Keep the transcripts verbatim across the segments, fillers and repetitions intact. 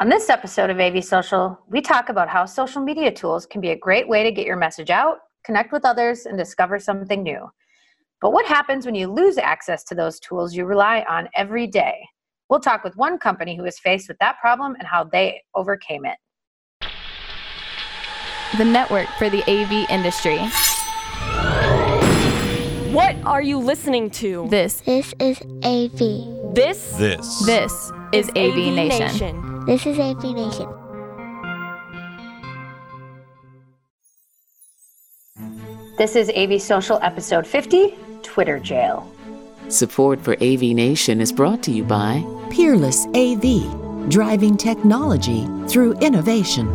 On this episode of AVSocial, we talk about how social media tools can be a great way to get your message out, connect with others, and discover something new. But what happens when you lose access to those tools you rely on every day? We'll talk with one company who was faced with that problem and how they overcame it. The network for the A V industry. What are you listening to? This. This is A V. This. This. This is A V Nation. This is A V Nation. This is AVSocial episode fifty, Twitter Jail. Support for A V Nation is brought to you by Peerless A V, driving technology through innovation.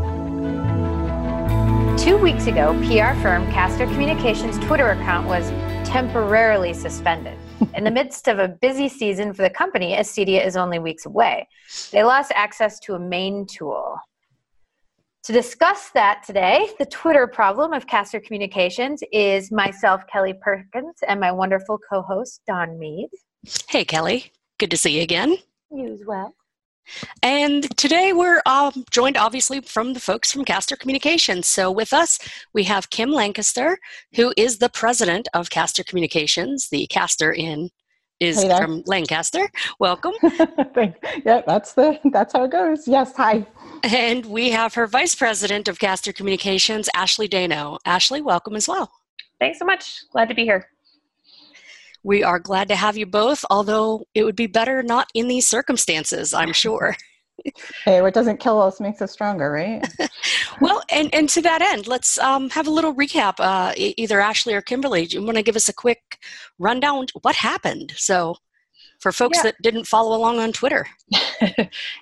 Two weeks ago, P R firm Caster Communications' Twitter account was temporarily suspended. In the midst of a busy season for the company, as CEDIA is only weeks away, they lost access to a main tool. To discuss that today, the Twitter problem of Caster Communications, is myself, Kelly Perkins, and my wonderful co-host, Dawn Mead. Hey, Kelly. Good to see you again. You as well. And today we're um, joined, obviously, from the folks from Caster Communications. So with us, we have Kim Lancaster, who is the president of Caster Communications. The Caster in is hey from Lancaster. Welcome. yeah, that's the that's how it goes. Yes, hi. And we have her vice president of Caster Communications, Ashley Dano. Ashley, welcome as well. Thanks so much. Glad to be here. We are glad to have you both, although it would be better not in these circumstances, I'm sure. Hey, what doesn't kill us makes us stronger, right? Well, and, and to that end, let's um, have a little recap. Uh, either Ashley or Kimberly, do you want to give us a quick rundown? What happened? So for folks yeah. that didn't follow along on Twitter.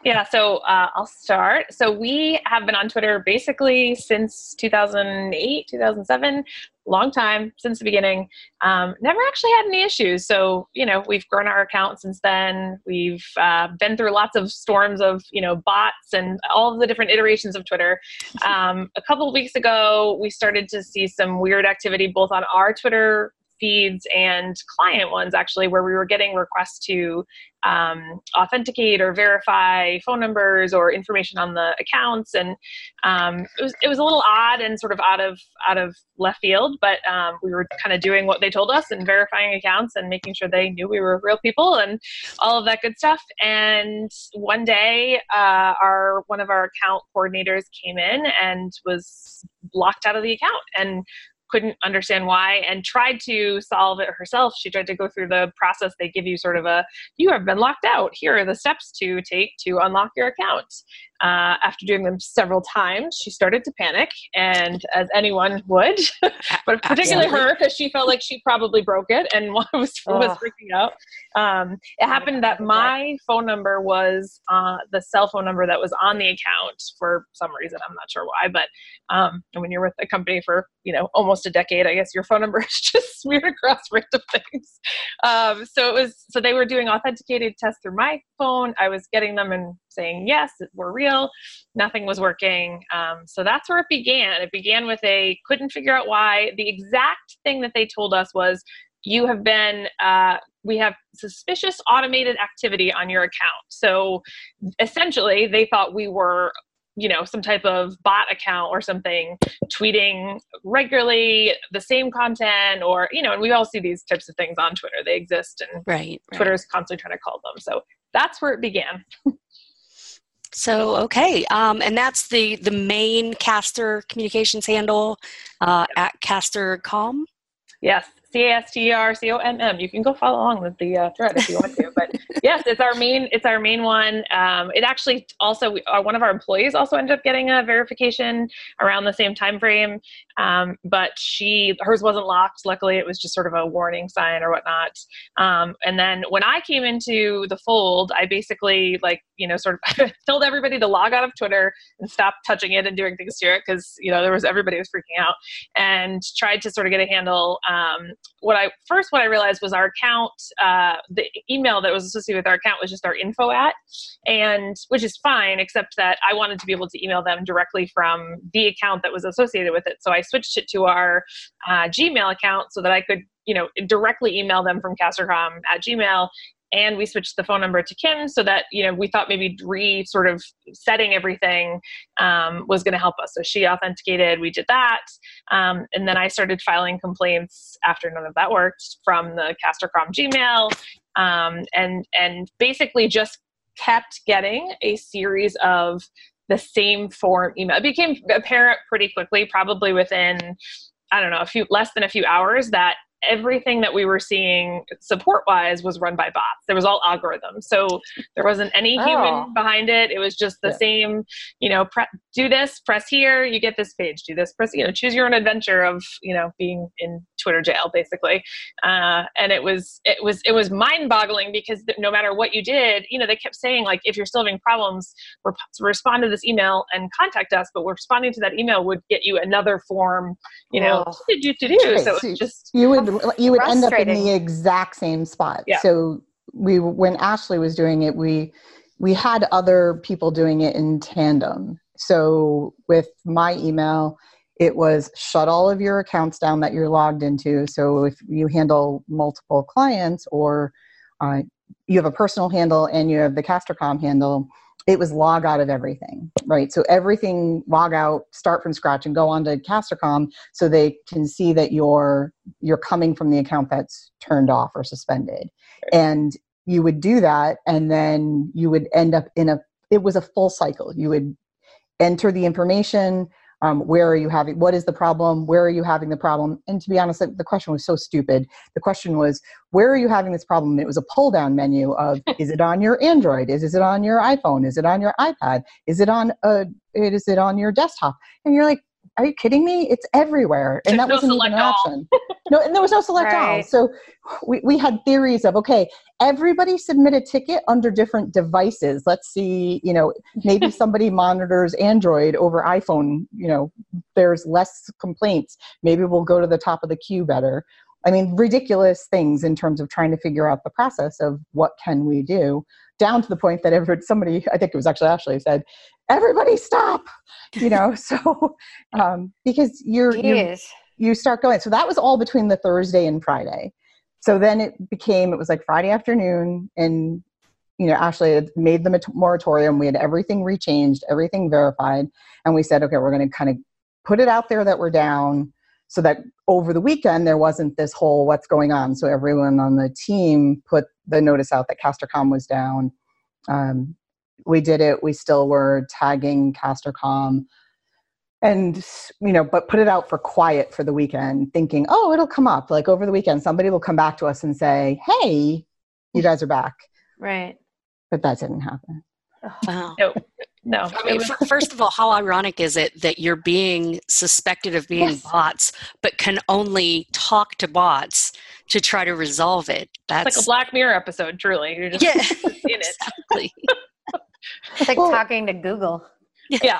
yeah, so uh, I'll start. So we have been on Twitter basically since two thousand eight, two thousand seven. Long time, since the beginning. Um, never actually had any issues. So, you know, we've grown our account since then. We've uh, been through lots of storms of, you know, bots and all of the different iterations of Twitter. Um, a couple of weeks ago, we started to see some weird activity both on our Twitter feeds and client ones, actually, where we were getting requests to um, authenticate or verify phone numbers or information on the accounts, and um, it was it was a little odd and sort of out of out of left field. But um, we were kind of doing what they told us and verifying accounts and making sure they knew we were real people and all of that good stuff. And one day, uh, our one of our account coordinators came in and was blocked out of the account and couldn't understand why, and tried to solve it herself. She tried to go through the process. They give you sort of a, you have been locked out. Here are the steps to take to unlock your account. Uh, after doing them several times, she started to panic, and as anyone would, but particularly her, because she felt like she probably broke it and was, was freaking out. Um, it happened that my phone number was uh, the cell phone number that was on the account for some reason. I'm not sure why, but um, when you're with a company for, you know, almost a decade, I guess your phone number is just smeared across random things. Um, so it was. So they were doing authenticated tests through my phone. I was getting them and saying, yes, we're real. Nothing was working. Um, so that's where it began. It began with a couldn't figure out why. The exact thing that they told us was, you have been, uh, we have suspicious automated activity on your account. So essentially, they thought we were, you know, some type of bot account or something, tweeting regularly the same content, or, you know, and we all see these types of things on Twitter. They exist, and right, right. Twitter is constantly trying to call them. So that's where it began. So, okay, um, and that's the, the main Caster Communications handle uh, at Caster dot com? Yes, C A S T E R C O M M. You can go follow along with the uh, thread if you want to, but yes, it's our main it's our main one. Um, it actually also, we, uh, one of our employees also ended up getting a verification around the same time frame, um, but she hers wasn't locked. Luckily, it was just sort of a warning sign or whatnot. Um, and then when I came into the fold, I basically like, you know, sort of told everybody to log out of Twitter and stop touching it and doing things to it, because, you know, there was everybody was freaking out, and tried to sort of get a handle. Um, what I first what I realized was our account, uh, the email that was associated with our account was just our info at, and which is fine, except that I wanted to be able to email them directly from the account that was associated with it. So I switched it to our uh, Gmail account so that I could, you know, directly email them from Caster dot com at Gmail. And we switched the phone number to Kim so that, you know, we thought maybe re sort of setting everything um, was going to help us. So she authenticated, we did that. Um, and then I started filing complaints after none of that worked from the CasterCom Gmail um, and, and basically just kept getting a series of the same form email. It became apparent pretty quickly, probably within, I don't know, a few less than a few hours that everything that we were seeing support-wise was run by bots. There was all algorithms. So there wasn't any human oh. behind it. It was just the yeah. same, you know, pre- do this, press here, you get this page, do this, press, you know, choose your own adventure of, you know, being in Twitter jail, basically. Uh, and it was, it was, it was mind-boggling because th- no matter what you did, you know, they kept saying, like, if you're still having problems, rep- respond to this email and contact us, but responding to that email would get you another form, you know, oh. to do, to do. Okay, so so it was just... You would You would end up in the exact same spot. Yeah. So we, when Ashley was doing it, we we had other people doing it in tandem. So with my email, it was shut all of your accounts down that you're logged into. So if you handle multiple clients or uh, you have a personal handle and you have the CasterCom handle, it was log out of everything, right? So everything log out, start from scratch and go on to CasterCom so they can see that you're you're coming from the account that's turned off or suspended. Right. And you would do that and then you would end up in a, it was a full cycle. You would enter the information, um, where are you having, what is the problem? Where are you having the problem? And to be honest, the question was so stupid. The question was, where are you having this problem? And it was a pull down menu of, is it on your Android? Is, is it on your iPhone? Is it on your iPad? Is it on a, is it on your desktop? And you're like, are you kidding me? It's everywhere. And There's that wasn't no even an option. No, and there was no select right. all. So we, we had theories of, okay, everybody submit a ticket under different devices. Let's see, you know, maybe somebody monitors Android over iPhone, you know, there's less complaints. Maybe we'll go to the top of the queue better. I mean, ridiculous things in terms of trying to figure out the process of what can we do, down to the point that everybody, somebody, I think it was actually Ashley, said, everybody stop, you know, so, um, because you're, you, you start going. So that was all between the Thursday and Friday. So then it became, it was like Friday afternoon and, you know, Ashley had made the moratorium. We had everything rechanged, everything verified. And we said, okay, we're going to kind of put it out there that we're down so that over the weekend, there wasn't this whole what's going on. So everyone on the team put the notice out that CasterCom was down. Um, we did it. We still were tagging CasterCom and, you know, but put it out for quiet for the weekend thinking, oh, it'll come up. Like over the weekend, somebody will come back to us and say, hey, you guys are back. Right. But that didn't happen. Wow. No. No. I mean, first of all, how ironic is it that you're being suspected of being yes. bots, but can only talk to bots to try to resolve it? That's it's like a Black Mirror episode, truly. You're just yeah, in it. Exactly. It's like well, talking to Google. Yeah.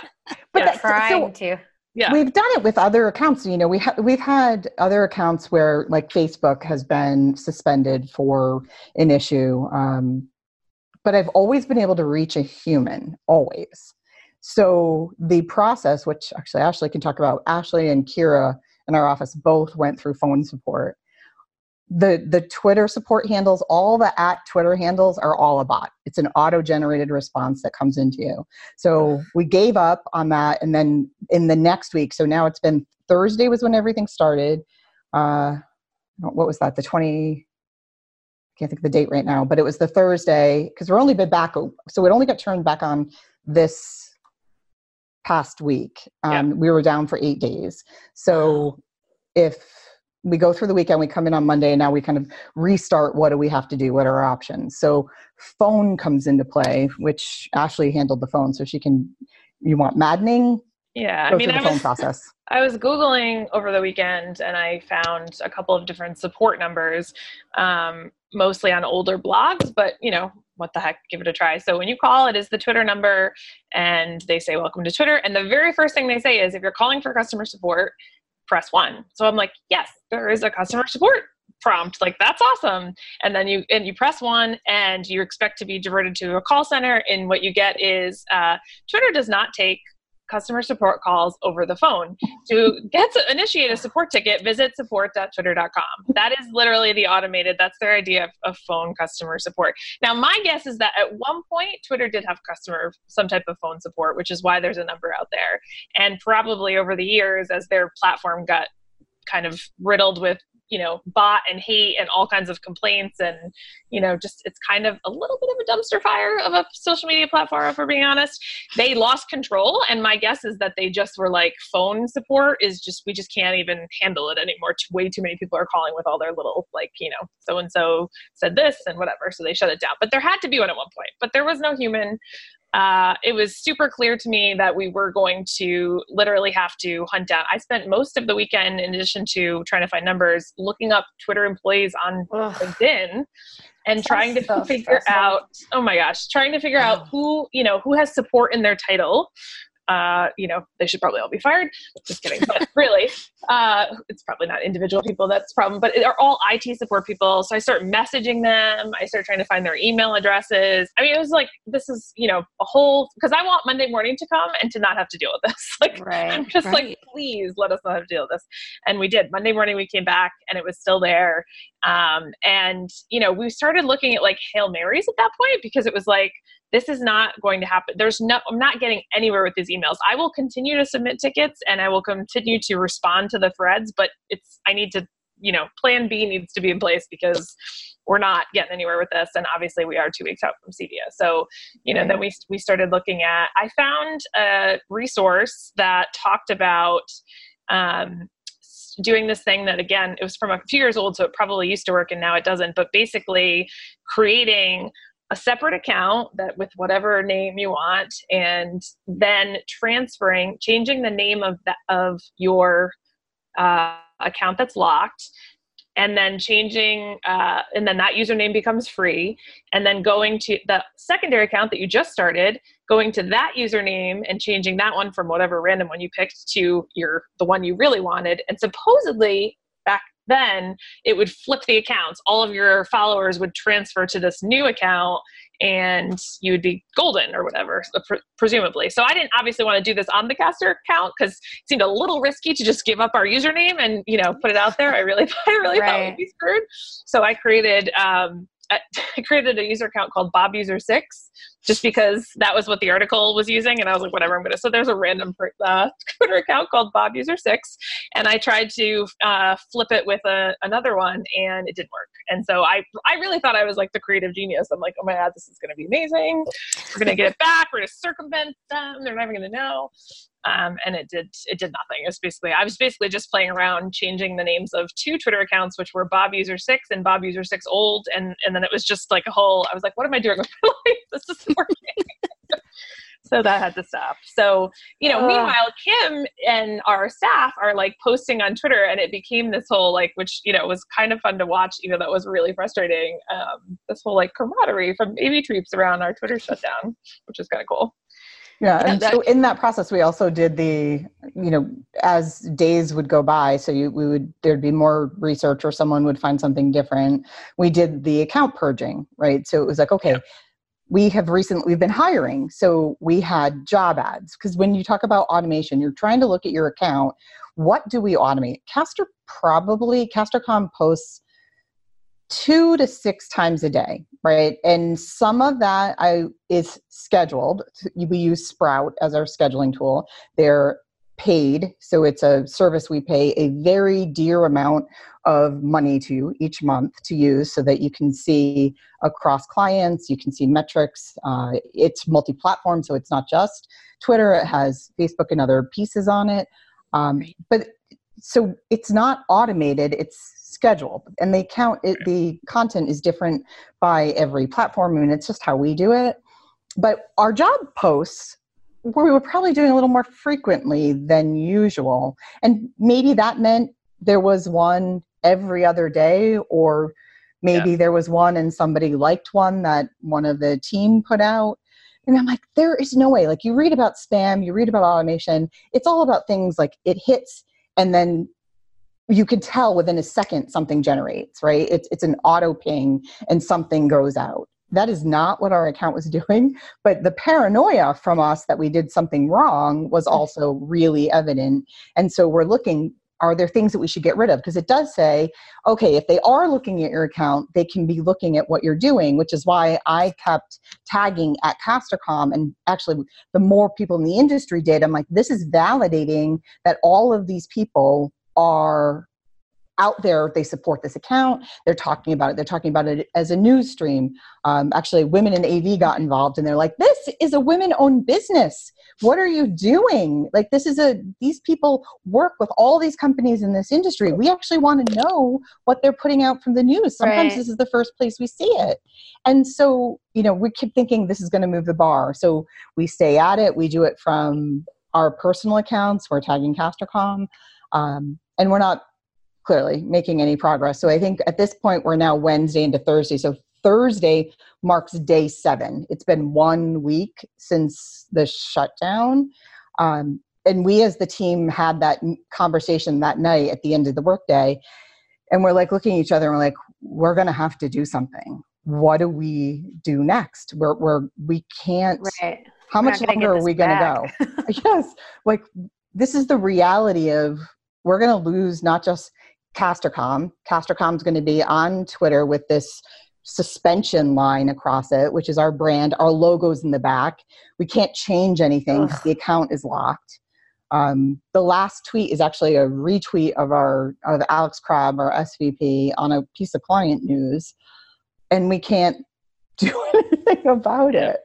But yeah. trying so to. Yeah. We've done it with other accounts. You know, we ha- we've had other accounts where, like, Facebook has been suspended for an issue. Um, But I've always been able to reach a human, always. So the process, which actually Ashley can talk about, Ashley and Kira in our office both went through phone support. The the Twitter support handles, all the at Twitter handles are all a bot. It's an auto-generated response that comes into you. So we gave up on that. And then in the next week, so now it's been Thursday was when everything started. Uh, what was that? The twentieth. Can't think of the date right now, but it was the Thursday because we're only been back. So it only got turned back on this past week. Um, yeah. We were down for eight days. So if we go through the weekend, we come in on Monday and now we kind of restart. What do we have to do? What are our options? So phone comes into play, which Ashley handled the phone. So she can, you want maddening? Yeah. Go I mean, the I phone was, process. I was Googling over the weekend and I found a couple of different support numbers. Um, mostly on older blogs, but you know, what the heck, give it a try. So when you call, it is the Twitter number and they say, welcome to Twitter. And the very first thing they say is, if you're calling for customer support, press one. So I'm like, yes, there is a customer support prompt. Like, that's awesome. And then you, and you press one and you expect to be diverted to a call center. And what you get is, uh, Twitter does not take customer support calls over the phone. To get to initiate a support ticket, visit support dot twitter dot com. That is literally the automated, that's their idea of, of phone customer support. Now, my guess is that at one point, Twitter did have customer, some type of phone support, which is why there's a number out there. And probably over the years, as their platform got kind of riddled with, you know, bot and hate and all kinds of complaints and, you know, just, it's kind of a little bit of a dumpster fire of a social media platform, if we're being honest. They lost control. And my guess is that they just were like, phone support is just, we just can't even handle it anymore. Way too many people are calling with all their little, like, you know, so-and-so said this and whatever. So they shut it down, but there had to be one at one point, but there was no human. Uh, it was super clear to me that we were going to literally have to hunt down. I spent most of the weekend, in addition to trying to find numbers, looking up Twitter employees on Ugh. LinkedIn and That's trying to so figure stressful. out, oh my gosh, trying to figure out who, you know, who has support in their title. Uh, you know, they should probably all be fired. Just kidding. But really, uh, it's probably not individual people that's the problem, but they're all I T support people. So I start messaging them. I start trying to find their email addresses. I mean, it was like, this is, you know, a whole, because I want Monday morning to come and to not have to deal with this. Like, right, I'm just right. like, please let us not have to deal with this. And we did. Monday morning, we came back and it was still there. Um, and, you know, we started looking at like Hail Marys at that point, because it was like, this is not going to happen. There's no, I'm not getting anywhere with these emails. I will continue to submit tickets and I will continue to respond to the threads, but it's, I need to, you know, plan B needs to be in place because we're not getting anywhere with this. And obviously we are two weeks out from CEDIA. So, you know, right. then we, we started looking at, I found a resource that talked about, um, doing this thing that, again, it was from a few years old, so it probably used to work and now it doesn't, but basically creating a separate account that with whatever name you want, and then transferring, changing the name of the, of your uh, account that's locked, and then changing, uh, and then that username becomes free, and then going to the secondary account that you just started, going to that username and changing that one from whatever random one you picked to your, the one you really wanted. And supposedly back then it would flip the accounts. All of your followers would transfer to this new account and you would be golden or whatever, pre presumably. So I didn't obviously want to do this on the Caster account because it seemed a little risky to just give up our username and, you know, put it out there. I really, I really right. thought we'd be screwed. So I created, um, I created a user account called Bob User six just because that was what the article was using. And I was like, whatever, I'm going to, so there's a random uh, Twitter account called Bob User six. And I tried to uh, flip it with a, another one and it didn't work. And so I, I really thought I was like the creative genius. I'm like, oh my God, this is going to be amazing. We're going to get it back. We're going to circumvent them. They're never going to know. Um, and it did, it did nothing. It was basically, I was basically just playing around, changing the names of two Twitter accounts, which were Bob User six and Bob User six old. And, and then it was just like a whole, I was like, what am I doing with my life? This isn't working. So that had to stop. So, you know, uh, meanwhile, Kim and our staff are like posting on Twitter, and it became this whole like, which, you know, was kind of fun to watch, even though that was really frustrating. Um, this whole like camaraderie from A V troops around our Twitter shutdown, which is kind of cool. Yeah, and so in that process, we also did the, you know, as days would go by, so you, we would, there'd be more research or someone would find something different. We did the account purging, right? So it was like, okay, yeah. we have recently been hiring. So we had job ads, because when you talk about automation, you're trying to look at your account. What do we automate? Caster probably, CasterCom posts two to six times a day, right? And some of that I, is scheduled. We use Sprout as our scheduling tool. They're paid, so it's a service we pay a very dear amount of money to each month to use so that you can see across clients, you can see metrics. Uh, it's multi-platform, so it's not just Twitter. It has Facebook and other pieces on it. Um, but so it's not automated. It's scheduled, and they count it, the content is different by every platform, and it's just how we do it. But our job posts, we were probably doing a little more frequently than usual, and maybe that meant there was one every other day, or maybe yeah. there was one and somebody liked one that one of the team put out. And I'm like, there is no way. Like, you read about spam, you read about automation, it's all about things like it hits and then you could tell within a second something generates, right? It's, it's an auto ping and something goes out. That is not what our account was doing. But the paranoia from us that we did something wrong was also really evident. And so we're looking, are there things that we should get rid of? Because it does say, okay, if they are looking at your account, they can be looking at what you're doing, which is why I kept tagging at Castercom. And actually, the more people in the industry did, I'm like, this is validating that all of these people are out there, they support this account, they're talking about it, they're talking about it as a news stream. Um, actually, Women in A V got involved and they're like, this is a women-owned business. What are you doing? Like, this is a, these people work with all these companies in this industry. We actually want to know what they're putting out from the news. Sometimes right. This is the first place we see it. And so, you know, we keep thinking this is going to move the bar. So we stay at it. We do it from our personal accounts. We're tagging Castercom. Um, and we're not, clearly making any progress. So I think at this point, we're now Wednesday into Thursday. So Thursday marks day seven. It's been one week since the shutdown. Um, and we as the team had that conversation that night at the end of the workday. And we're like looking at each other and we're like, we're going to have to do something. What do we do next? We're, we're, we can't, right. How we're much longer are we going to go? Yes. Like, this is the reality of, we're going to lose not just Castercom. Castercom's going to be on Twitter with this suspension line across it, which is our brand. Our logo's in the back. We can't change anything. Ugh. The account is locked. Um, the last tweet is actually a retweet of our of Alex Crabb, our S V P, on a piece of client news, and we can't do anything about it.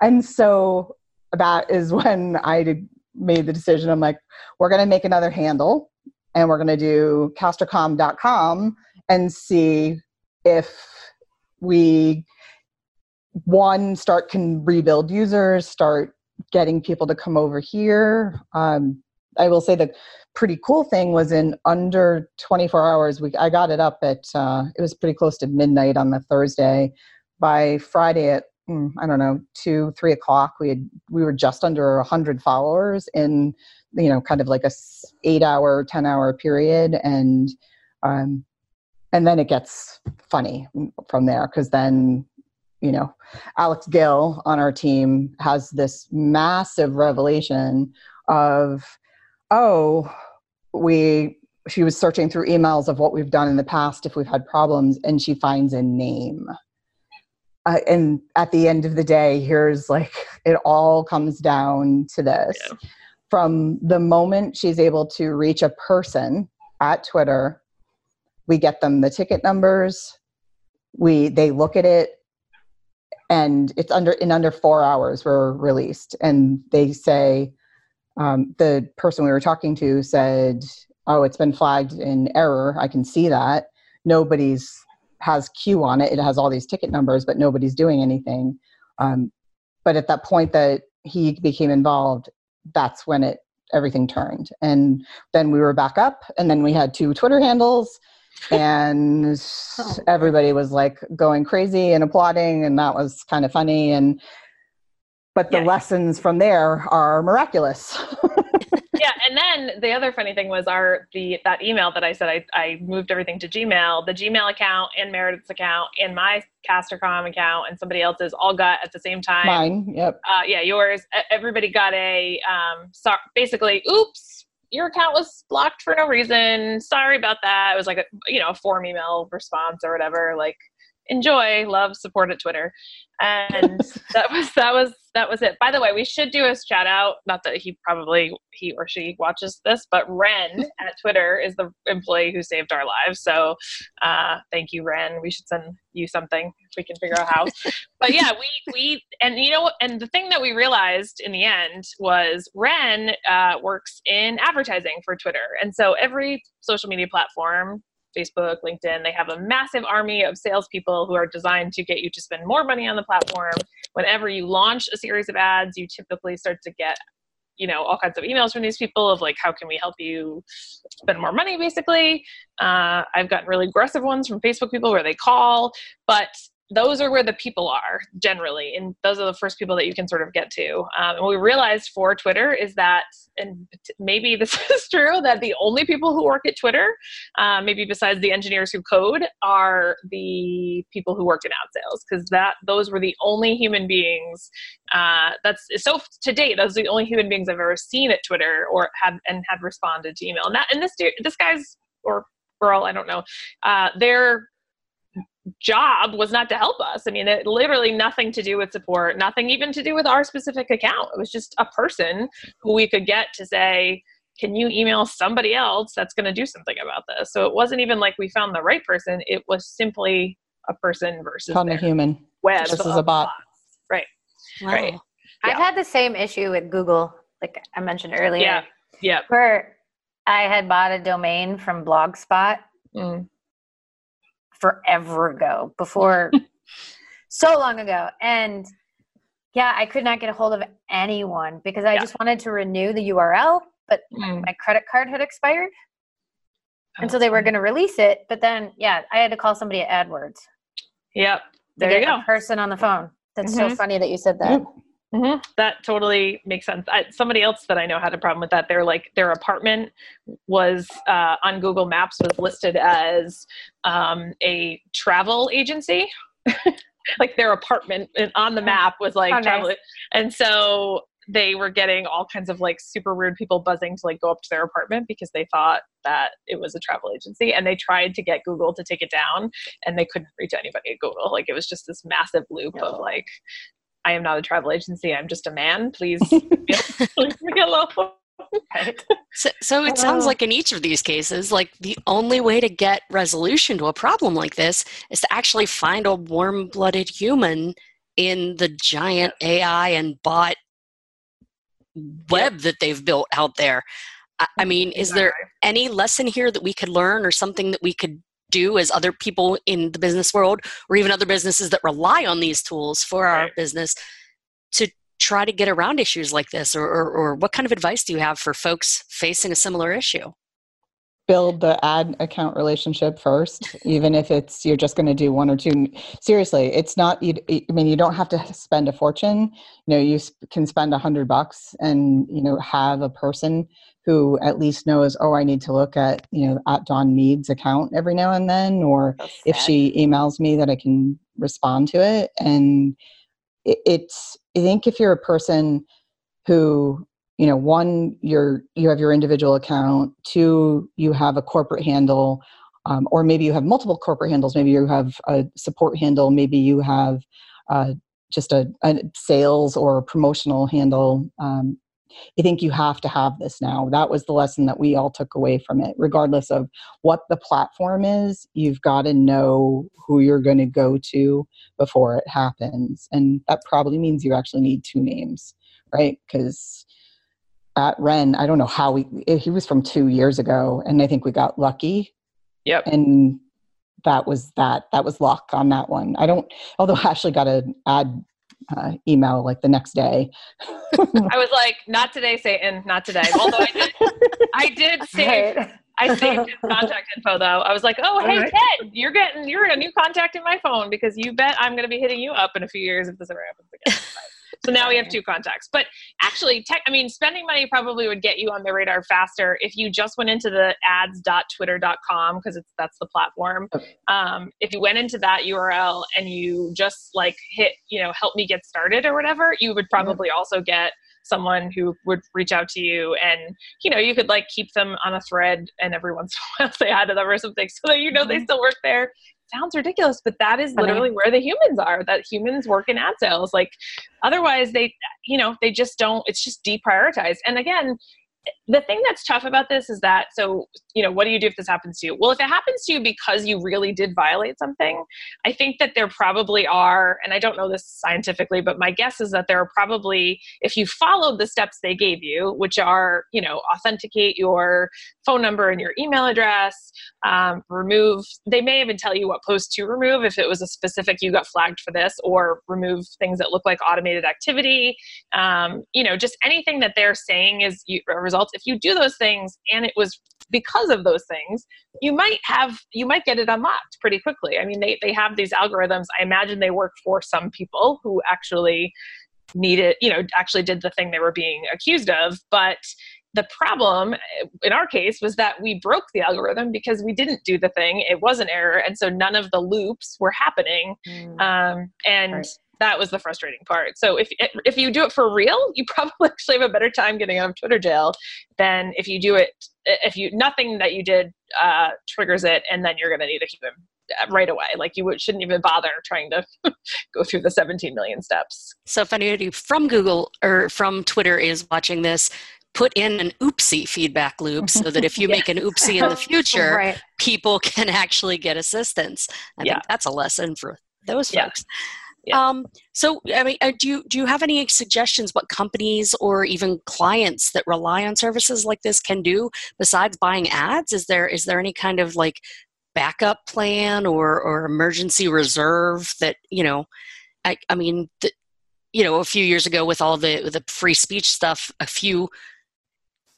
And so that is when I did, made the decision. I'm like, we're going to make another handle. And we're going to do castercom dot com and see if we, one, start can rebuild users, start getting people to come over here. Um, I will say the pretty cool thing was in under twenty-four hours, we I got it up at, uh, it was pretty close to midnight on the Thursday. By Friday at, I don't know, two, three o'clock, we had, we were just under one hundred followers in, you know, kind of like a eight hour, ten hour period. And, um, and then it gets funny from there. Cause then, you know, Alex Gill on our team has this massive revelation of, oh, we, she was searching through emails of what we've done in the past, if we've had problems, and she finds a name. Uh, and at the end of the day, here's like, it all comes down to this. Yeah. From the moment she's able to reach a person at Twitter, we get them the ticket numbers, we they look at it, and it's under in under four hours we're released. And they say, um, the person we were talking to said, oh, it's been flagged in error. I can see that. Nobody's has Q on it. It has all these ticket numbers, but nobody's doing anything. Um, but at that point that he became involved, that's when it everything turned. And then we were back up, and then we had two Twitter handles, and oh. Everybody was like going crazy and applauding, and that was kind of funny. And but the yeah. lessons from there are miraculous. Yeah, and then the other funny thing was our the that email that I said I, I moved everything to Gmail, the Gmail account and Meredith's account and my Castercom account and somebody else's all got at the same time. Mine, yep. Uh, yeah, yours. Everybody got a um, so basically, oops, your account was blocked for no reason. Sorry about that. It was like a you know a form email response or whatever. Like, enjoy, love, support at Twitter, and that was that was. That was it. By the way, we should do a shout out. Not that he probably, he or she watches this, but Ren at Twitter is the employee who saved our lives. So uh, thank you, Ren. We should send you something if we can figure out how. But yeah, we, we, and you know, and the thing that we realized in the end was Ren uh, works in advertising for Twitter. And so every social media platform, Facebook, LinkedIn, they have a massive army of salespeople who are designed to get you to spend more money on the platform. Whenever you launch a series of ads, you typically start to get, you know, all kinds of emails from these people of like, how can we help you spend more money, basically. Uh, I've gotten really aggressive ones from Facebook people where they call, but those are where the people are generally. And those are the first people that you can sort of get to. Um, and we realized for Twitter is that, and maybe this is true, that the only people who work at Twitter, uh, maybe besides the engineers who code, are the people who worked in ad sales. Cause that, those were the only human beings, uh, that's so to date, those are the only human beings I've ever seen at Twitter or have, and have responded to email. And that, and this dude, this guy's, or girl, I don't know, uh, they're, job was not to help us. I mean, it literally nothing to do with support, nothing even to do with our specific account. It was just a person who we could get to say, can you email somebody else that's going to do something about this? So it wasn't even like we found the right person. It was simply a person versus a human web. This is a bot. Right. Wow. Right. I've yeah. had the same issue with Google, like I mentioned earlier. Yeah. Yeah. Where I had bought a domain from Blogspot. Mm. Forever ago, before so long ago. And yeah, I could not get a hold of anyone because I yeah. just wanted to renew the U R L, but mm. my credit card had expired. Oh, and so they were going to release it. But then, yeah, I had to call somebody at AdWords. Yep. There you go. Person on the phone. That's mm-hmm. so funny that you said that. Yep. Mm-hmm. That totally makes sense. I, somebody else that I know had a problem with that. They're like, their apartment was uh, on Google Maps was listed as um, a travel agency. Like their apartment on the map was like, oh, travel. Nice. And so they were getting all kinds of like super rude people buzzing to like go up to their apartment because they thought that it was a travel agency, and they tried to get Google to take it down and they couldn't reach anybody at Google. Like it was just this massive loop yeah. of like, I am not a travel agency. I'm just a man. Please, please hello. So, so it hello. sounds like in each of these cases, like the only way to get resolution to a problem like this is to actually find a warm-blooded human in the giant A I and bot web yep. that they've built out there. I, I mean, is there any lesson here that we could learn or something that we could do as other people in the business world, or even other businesses that rely on these tools for our right. business, to try to get around issues like this? Or, or, or what kind of advice do you have for folks facing a similar issue? Build the ad account relationship first, even if it's, you're just going to do one or two. Seriously, it's not, I mean, you don't have to spend a fortune. You know, you can spend a hundred bucks and, you know, have a person who at least knows, oh, I need to look at, you know, at Dawn Mead's account every now and then, or if she emails me that I can respond to it. And it, it's, I think if you're a person who, you know, one, you're, you have your individual account, two, you have a corporate handle, um, or maybe you have multiple corporate handles, maybe you have a support handle, maybe you have uh, just a, a sales or a promotional handle, um, I think you have to have this now. That was the lesson that we all took away from it. Regardless of what the platform is, you've got to know who you're going to go to before it happens. And that probably means you actually need two names, right? Because at Ren, I don't know how we, he was from two years ago, and I think we got lucky. Yep. And that was that. That was luck on that one. I don't, although Ashley got an ad Uh, email like the next day. I was like, not today, Satan, not today. Although I did, I did save, right. I saved his contact info though. I was like, oh, hey, right. Ted, you're getting, you're a new contact in my phone because you bet I'm going to be hitting you up in a few years if this ever happens again. So now we have two contacts. But actually, tech, I mean, spending money probably would get you on the radar faster if you just went into the ads dot twitter dot com, because it's that's the platform. Okay. Um, if you went into that U R L and you just like hit, you know, help me get started or whatever, you would probably mm-hmm. also get someone who would reach out to you, and you know, you could like keep them on a thread and every once in a while say hi to them or something so that you know mm-hmm. they still work there. Sounds ridiculous, but that is literally where the humans are, that humans work in ad sales. Like otherwise they, you know, they just don't, it's just deprioritized. And again, the thing that's tough about this is that, so, you know, what do you do if this happens to you? Well, if it happens to you because you really did violate something, I think that there probably are, and I don't know this scientifically, but my guess is that there are probably, if you followed the steps they gave you, which are, you know, authenticate your phone number and your email address, um, remove, they may even tell you what posts to remove if it was a specific, you got flagged for this, or remove things that look like automated activity, um, you know, just anything that they're saying is you, results. If you do those things and it was because of those things, you might have, you might get it unlocked pretty quickly. I mean, they, they have these algorithms. I imagine they work for some people who actually needed, you know, actually did the thing they were being accused of. But the problem in our case was that we broke the algorithm because we didn't do the thing. It was an error. And so none of the loops were happening. Mm. Um, and right. that was the frustrating part. So if, if you do it for real, you probably actually have a better time getting out of Twitter jail than if you do it, if you, nothing that you did uh, triggers it. And then you're going to need a human right away. Like you shouldn't even bother trying to go through the seventeen million steps. So if anybody from Google or from Twitter is watching this, put in an oopsie feedback loop so that if you yeah. make an oopsie in the future, right. people can actually get assistance. I yeah. think that's a lesson for those yeah. folks. Yeah. Um, so, I mean, do you, do you have any suggestions what companies or even clients that rely on services like this can do besides buying ads? Is there is there any kind of like backup plan or or emergency reserve that, you know, I, I mean, th- you know, a few years ago with all the the free speech stuff, a few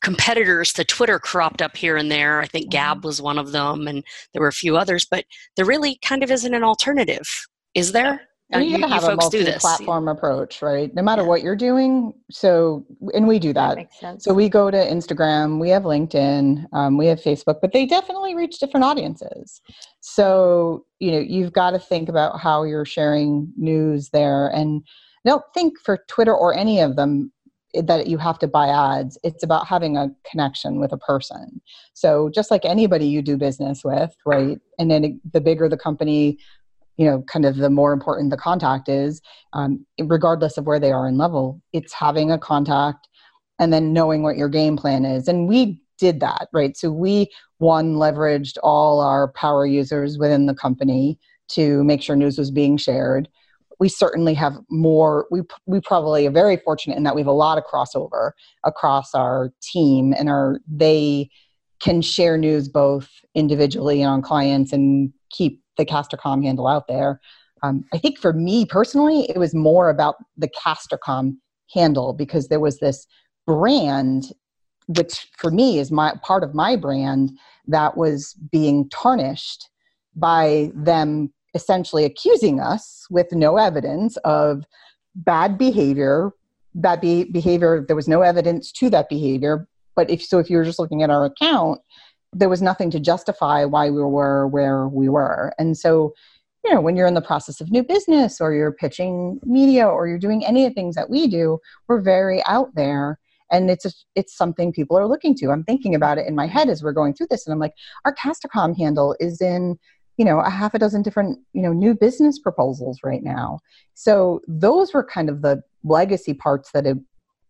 competitors to Twitter cropped up here and there. I think Gab was one of them, and there were a few others, but there really kind of isn't an alternative, is there? Yeah. And you, you, you have folks a multi-platform approach, right? No matter yeah. what you're doing. So, and we do that. that makes sense. So we go to Instagram, we have LinkedIn, um, we have Facebook, but they definitely reach different audiences. So, you know, you've got to think about how you're sharing news there. And I don't think for Twitter or any of them that you have to buy ads. It's about having a connection with a person. So just like anybody you do business with, right? And then the bigger the company, you know, kind of the more important the contact is, um, regardless of where they are in level, it's having a contact and then knowing what your game plan is. And we did that, right? So we, one, leveraged all our power users within the company to make sure news was being shared. We certainly have more, we we probably are very fortunate in that we have a lot of crossover across our team, and our they can share news both individually and on clients and keep the CasterCom handle out there. Um, I think for me personally, it was more about the CasterCom handle because there was this brand, which for me is my part of my brand, that was being tarnished by them essentially accusing us with no evidence of bad behavior, bad be- behavior, there was no evidence to that behavior. But if so, if you were just looking at our account, there was nothing to justify why we were where we were. And so, you know, when you're in the process of new business or you're pitching media or you're doing any of the things that we do, we're very out there. And it's a, it's something people are looking to. I'm thinking about it in my head as we're going through this. And I'm like, our CasterCom handle is in, you know, a half a dozen different, you know, new business proposals right now. So those were kind of the legacy parts that it,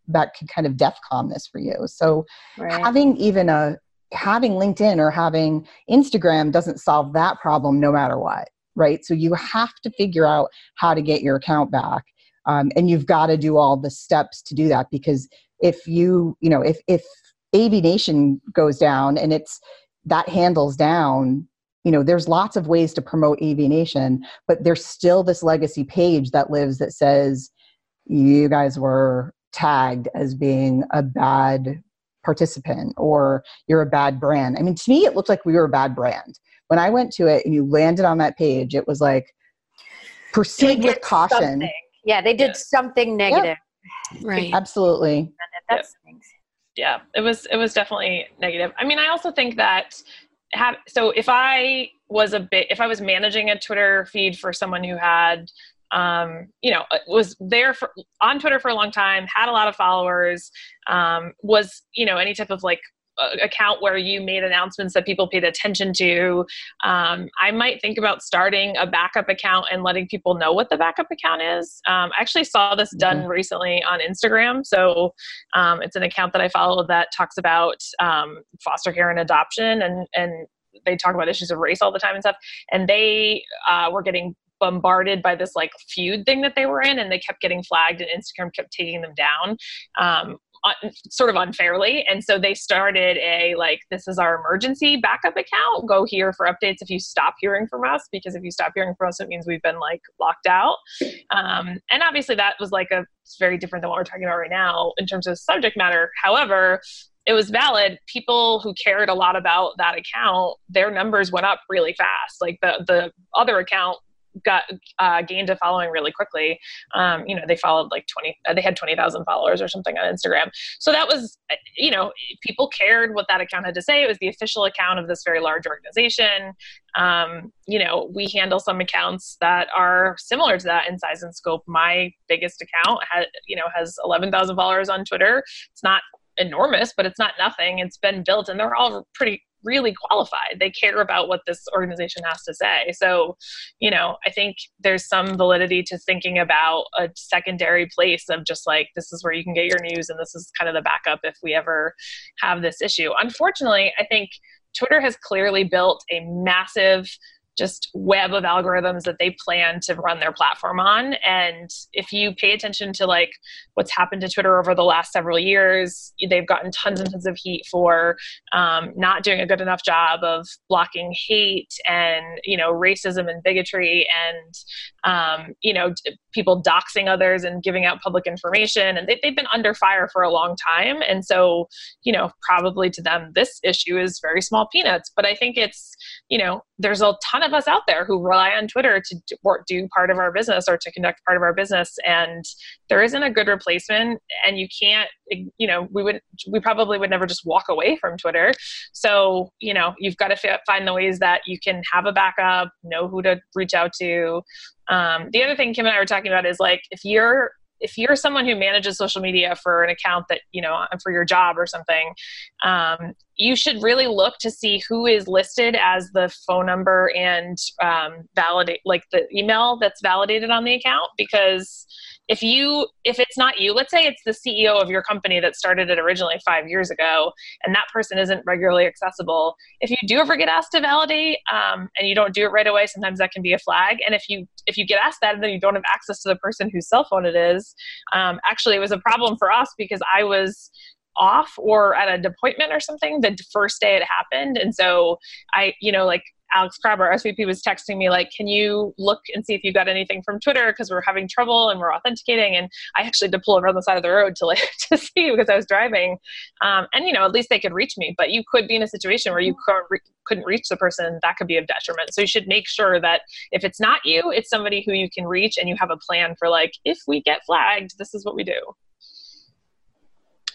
that could kind of DEFCON this for you. So right. having even a, having LinkedIn or having Instagram doesn't solve that problem no matter what, right? So you have to figure out how to get your account back. Um, and you've got to do all the steps to do that, because if you, you know, if, if A V Nation goes down and it's, that handles down, you know, there's lots of ways to promote A V Nation, but there's still this legacy page that lives that says, you guys were tagged as being a bad participant or you're a bad brand. I mean, to me, it looked like we were a bad brand. When I went to it and you landed on that page, it was like, proceed with caution. Something. Yeah, they did yeah. something negative. Yep. Right. Absolutely. That's yep. Yeah, it was, it was definitely negative. I mean, I also think that Have, so if I was a bit, if I was managing a Twitter feed for someone who had, um, you know, was there for, on Twitter for a long time, had a lot of followers, um, was, you know, any type of like uh, account where you made announcements that people paid attention to, um, I might think about starting a backup account and letting people know what the backup account is. Um, I actually saw this done mm-hmm. recently on Instagram. So um, it's an account that I follow that talks about um, foster care and adoption, and, and they talk about issues of race all the time and stuff. And they uh, were getting bombarded by this like feud thing that they were in, and they kept getting flagged, and Instagram kept taking them down, um, un- sort of unfairly. And so they started a, like, this is our emergency backup account. Go here for updates if you stop hearing from us, because if you stop hearing from us, it means we've been like locked out. Um, and obviously that was like a, it's very different than what we're talking about right now in terms of subject matter. However, it was valid. People who cared a lot about that account, their numbers went up really fast. Like the, the other account got uh, gained a following really quickly. Um, you know, they followed like twenty, uh, they had twenty thousand followers or something on Instagram. So that was, you know, people cared what that account had to say. It was the official account of this very large organization. Um, you know, we handle some accounts that are similar to that in size and scope. My biggest account had, you know, has eleven thousand followers on Twitter. It's not enormous, but it's not nothing. It's been built, and they're all pretty really qualified. They care about what this organization has to say. So, you know, I think there's some validity to thinking about a secondary place of just like, this is where you can get your news, and this is kind of the backup if we ever have this issue. Unfortunately, I think Twitter has clearly built a massive just web of algorithms that they plan to run their platform on. And if you pay attention to like what's happened to Twitter over the last several years, they've gotten tons and tons of heat for um, not doing a good enough job of blocking hate and, you know, racism and bigotry and, um, you know, people doxing others and giving out public information. And they, they've been under fire for a long time. And so, you know, probably to them, this issue is very small peanuts. But I think it's, you know, there's a ton of us out there who rely on Twitter to do part of our business or to conduct part of our business, and there isn't a good replacement, and you can't, you know, we would, we probably would never just walk away from Twitter. So, you know, you've got to find the ways that you can have a backup, know who to reach out to. Um, the other thing Kim and I were talking about is like, if you're, if you're someone who manages social media for an account that, you know, for your job or something, um, you should really look to see who is listed as the phone number and um, validate, like the email that's validated on the account. Because if you, if it's not you, let's say it's the C E O of your company that started it originally five years ago, and that person isn't regularly accessible. If you do ever get asked to validate um, and you don't do it right away, sometimes that can be a flag. And if you, if you get asked that and then you don't have access to the person whose cell phone it is, um, actually it was a problem for us because I was off or at an appointment or something the first day it happened. And so I, you know, like Alex Crabb, our S V P, was texting me like, can you look and see if you got anything from Twitter? Because we're having trouble and we're authenticating. And I actually had to pull over on the side of the road to like to see, because I was driving. Um, and, you know, at least they could reach me. But you could be in a situation where you couldn't reach the person. That could be a detriment. So you should make sure that if it's not you, it's somebody who you can reach, and you have a plan for like, if we get flagged, this is what we do.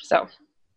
So.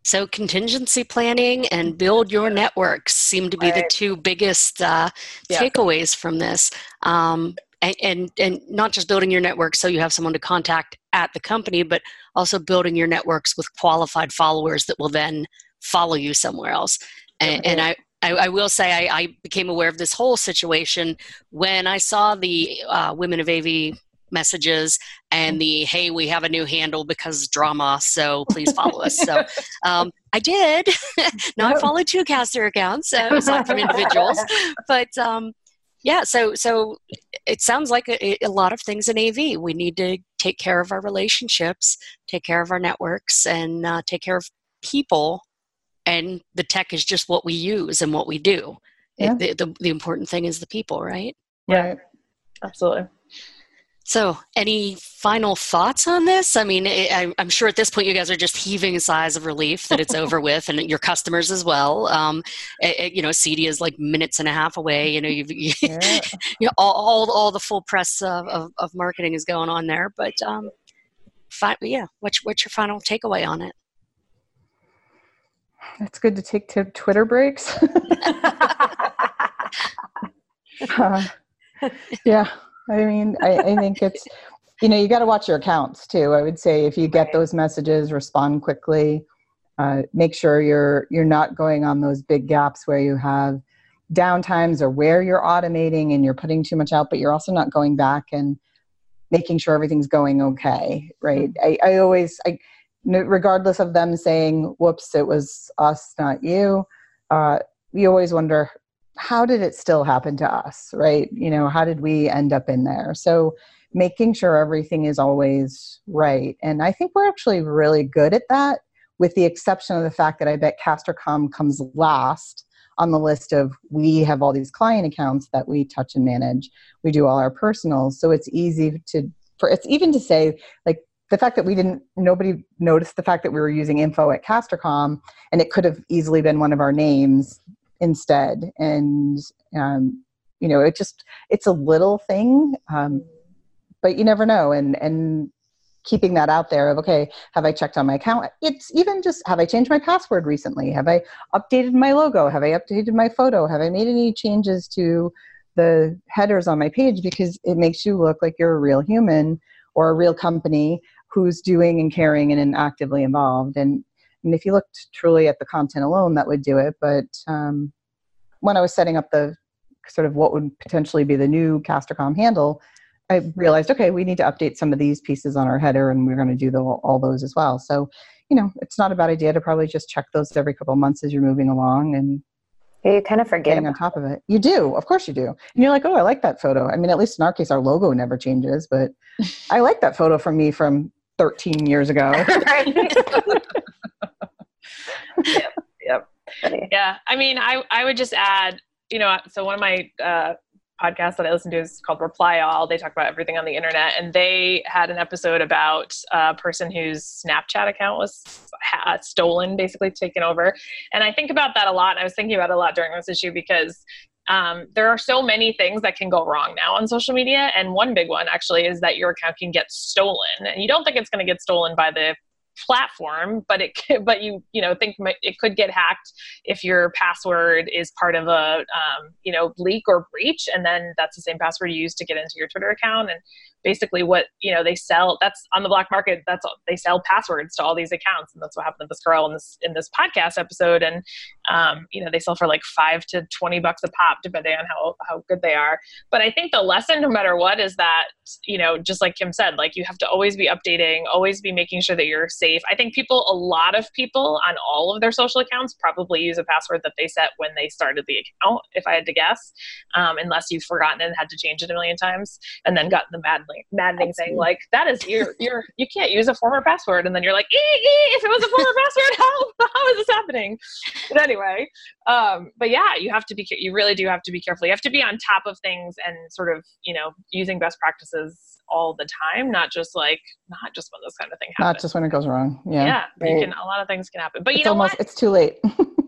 So contingency planning and build your networks seem to be right. The two biggest uh, yeah. takeaways from this. Um, and, and, and not just building your network so you have someone to contact at the company, but also building your networks with qualified followers that will then follow you somewhere else. And, and I, I, I will say I, I became aware of this whole situation when I saw the uh, Women of A V messages and the, hey, we have a new handle because drama, so please follow us. So um, I did. Now I followed two Caster accounts, uh, aside from individuals. But um, yeah, so so it sounds like a, a lot of things in A V. We need to take care of our relationships, take care of our networks, and uh, take care of people. And the tech is just what we use and what we do. Yeah. It, the, the, the important thing is the people, right? Yeah, absolutely. So any final thoughts on this? I mean, I, I'm sure at this point you guys are just heaving sighs of relief that it's over with, and your customers as well. Um, it, it, you know, CEDIA is like minutes and a half away. You know, you've, you, yeah. you know, all, all all the full press of, of, of marketing is going on there. But um, fi- yeah, what's, what's your final takeaway on it? It's good to take t- Twitter breaks. uh, yeah. I mean, I, I think it's, you know, you got to watch your accounts too. I would say if you get those messages, respond quickly. Uh, make sure you're you're not going on those big gaps where you have downtimes or where you're automating and you're putting too much out, but you're also not going back and making sure everything's going okay, right? I, I always, I, regardless of them saying, whoops, it was us, not you, uh, you always wonder, how did it still happen to us, right? You know, how did we end up in there? So making sure everything is always right. And I think we're actually really good at that, with the exception of the fact that I bet Caster dot com comes last on the list of, we have all these client accounts that we touch and manage. We do all our personals. So it's easy to, for it's even to say like, the fact that we didn't, nobody noticed the fact that we were using info at Castercom, and it could have easily been one of our names instead. And, um, you know, it just, it's a little thing, um, but you never know. And, and keeping that out there of, okay, have I checked on my account? It's even just, have I changed my password recently? Have I updated my logo? Have I updated my photo? Have I made any changes to the headers on my page? Because it makes you look like you're a real human or a real company who's doing and caring and actively involved. And, and if you looked truly at the content alone, that would do it. But um, when I was setting up the sort of what would potentially be the new Castercom handle, I realized, okay, we need to update some of these pieces on our header, and we're going to do the, all those as well. So, you know, it's not a bad idea to probably just check those every couple of months as you're moving along, and you kind of forget getting on top of it. You do. Of course you do. And you're like, oh, I like that photo. I mean, at least in our case, our logo never changes, but I like that photo from me from thirteen years ago. Yep. Yep. Yeah. I mean, I, I would just add, you know, so one of my, uh, podcast that I listen to is called Reply All. They talk about everything on the internet, and they had an episode about a person whose Snapchat account was ha- stolen, basically taken over. And I think about that a lot. And I was thinking about it a lot during this issue because um, there are so many things that can go wrong now on social media. And one big one actually is that your account can get stolen, and you don't think it's going to get stolen by the platform, but it could, but you you know think it could get hacked if your password is part of a um, you know leak or breach, and then that's the same password you use to get into your Twitter account. And basically, what you know they sell, that's on the black market. That's all, they sell passwords to all these accounts, and that's what happened to this girl in this in this podcast episode. And um, you know they sell for like five to twenty bucks a pop, depending on how how good they are. But I think the lesson, no matter what, is that you know just like Kim said, like you have to always be updating, always be making sure that you're safe. I think people, a lot of people on all of their social accounts probably use a password that they set when they started the account, if I had to guess, um, unless you've forgotten it and had to change it a million times and then got the maddening, maddening Absolutely. Thing like, that is, you're, you're, you can't use a former password. And then you're like, ee, ee, if it was a former password, how, how is this happening? But anyway, um, but yeah, you have to be, you really do have to be careful. You have to be on top of things and sort of, you know, using best practices all the time, not just like, not just when this kind of thing happens. Not just when it goes wrong. Yeah. Yeah. Right. You can, a lot of things can happen, but you it's know almost, what? It's too late.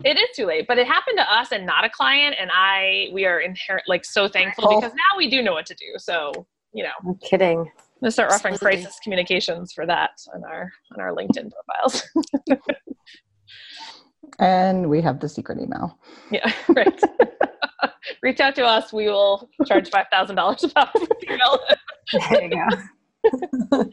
It is too late, but it happened to us and not a client. And I, we are inherent, like so thankful oh. because now we do know what to do. So, you know, I'm kidding. I'm gonna start referencing crisis communications for that on our, on our LinkedIn profiles. And we have the secret email. Yeah. Right. Reach out to us. We will charge five thousand dollars a pop. There you go.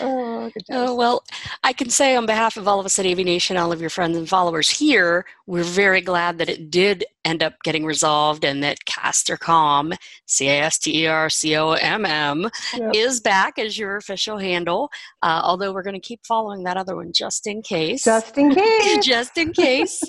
Oh, oh, well, I can say on behalf of all of us at A V Nation, all of your friends and followers here, we're very glad that it did end up getting resolved and that Castercomm, C A S T E R C O M M, yep. is back as your official handle. Uh, although we're going to keep following that other one just in case. Just in case. Just in case.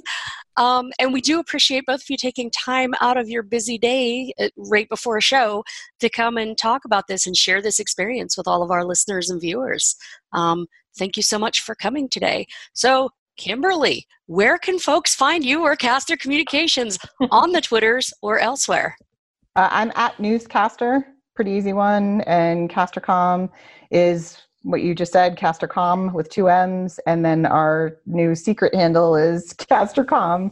Um, and we do appreciate both of you taking time out of your busy day uh, right before a show to come and talk about this and share this experience with all of our listeners and viewers. Um, thank you so much for coming today. So, Kimberly, where can folks find you or Caster Communications on the Twitters or elsewhere? Uh, I'm at Newscaster, pretty easy one. And Castercom is what you just said, Castercom with two M's. And then our new secret handle is Castercom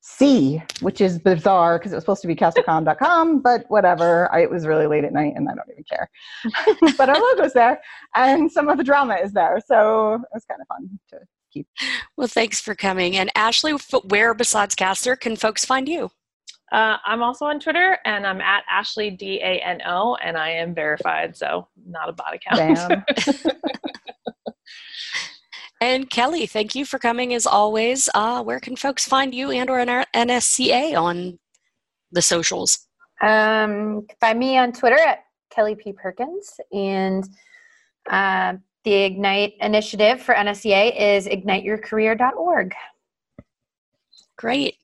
C, which is bizarre because it was supposed to be Castercom dot com, but whatever. I, it was really late at night and I don't even care. But our logo's there and some of the drama is there. So it was kind of fun to keep. Well, thanks for coming. And Ashley, where besides Caster can folks find you? Uh, I'm also on Twitter, and I'm at Ashley D A N O, and I am verified, so not a bot account. And Kelly, thank you for coming as always. Uh, where can folks find you and or N S C A on the socials? Um, find me on Twitter at Kelly P. Perkins, and uh, the Ignite initiative for N S C A is ignite your career dot org. Great.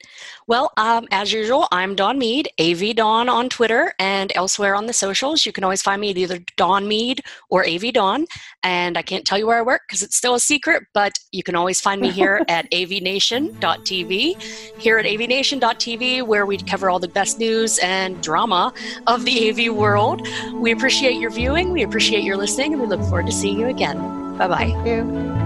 Well, um, as usual, I'm Dawn Mead, A V Dawn on Twitter and elsewhere on the socials. You can always find me at either Dawn Mead or A V Dawn. And I can't tell you where I work because it's still a secret, but you can always find me here at avnation dot t v. Here at avnation dot t v, where we cover all the best news and drama of the A V world. We appreciate your viewing. We appreciate your listening. And we look forward to seeing you again. Bye-bye. Thank you.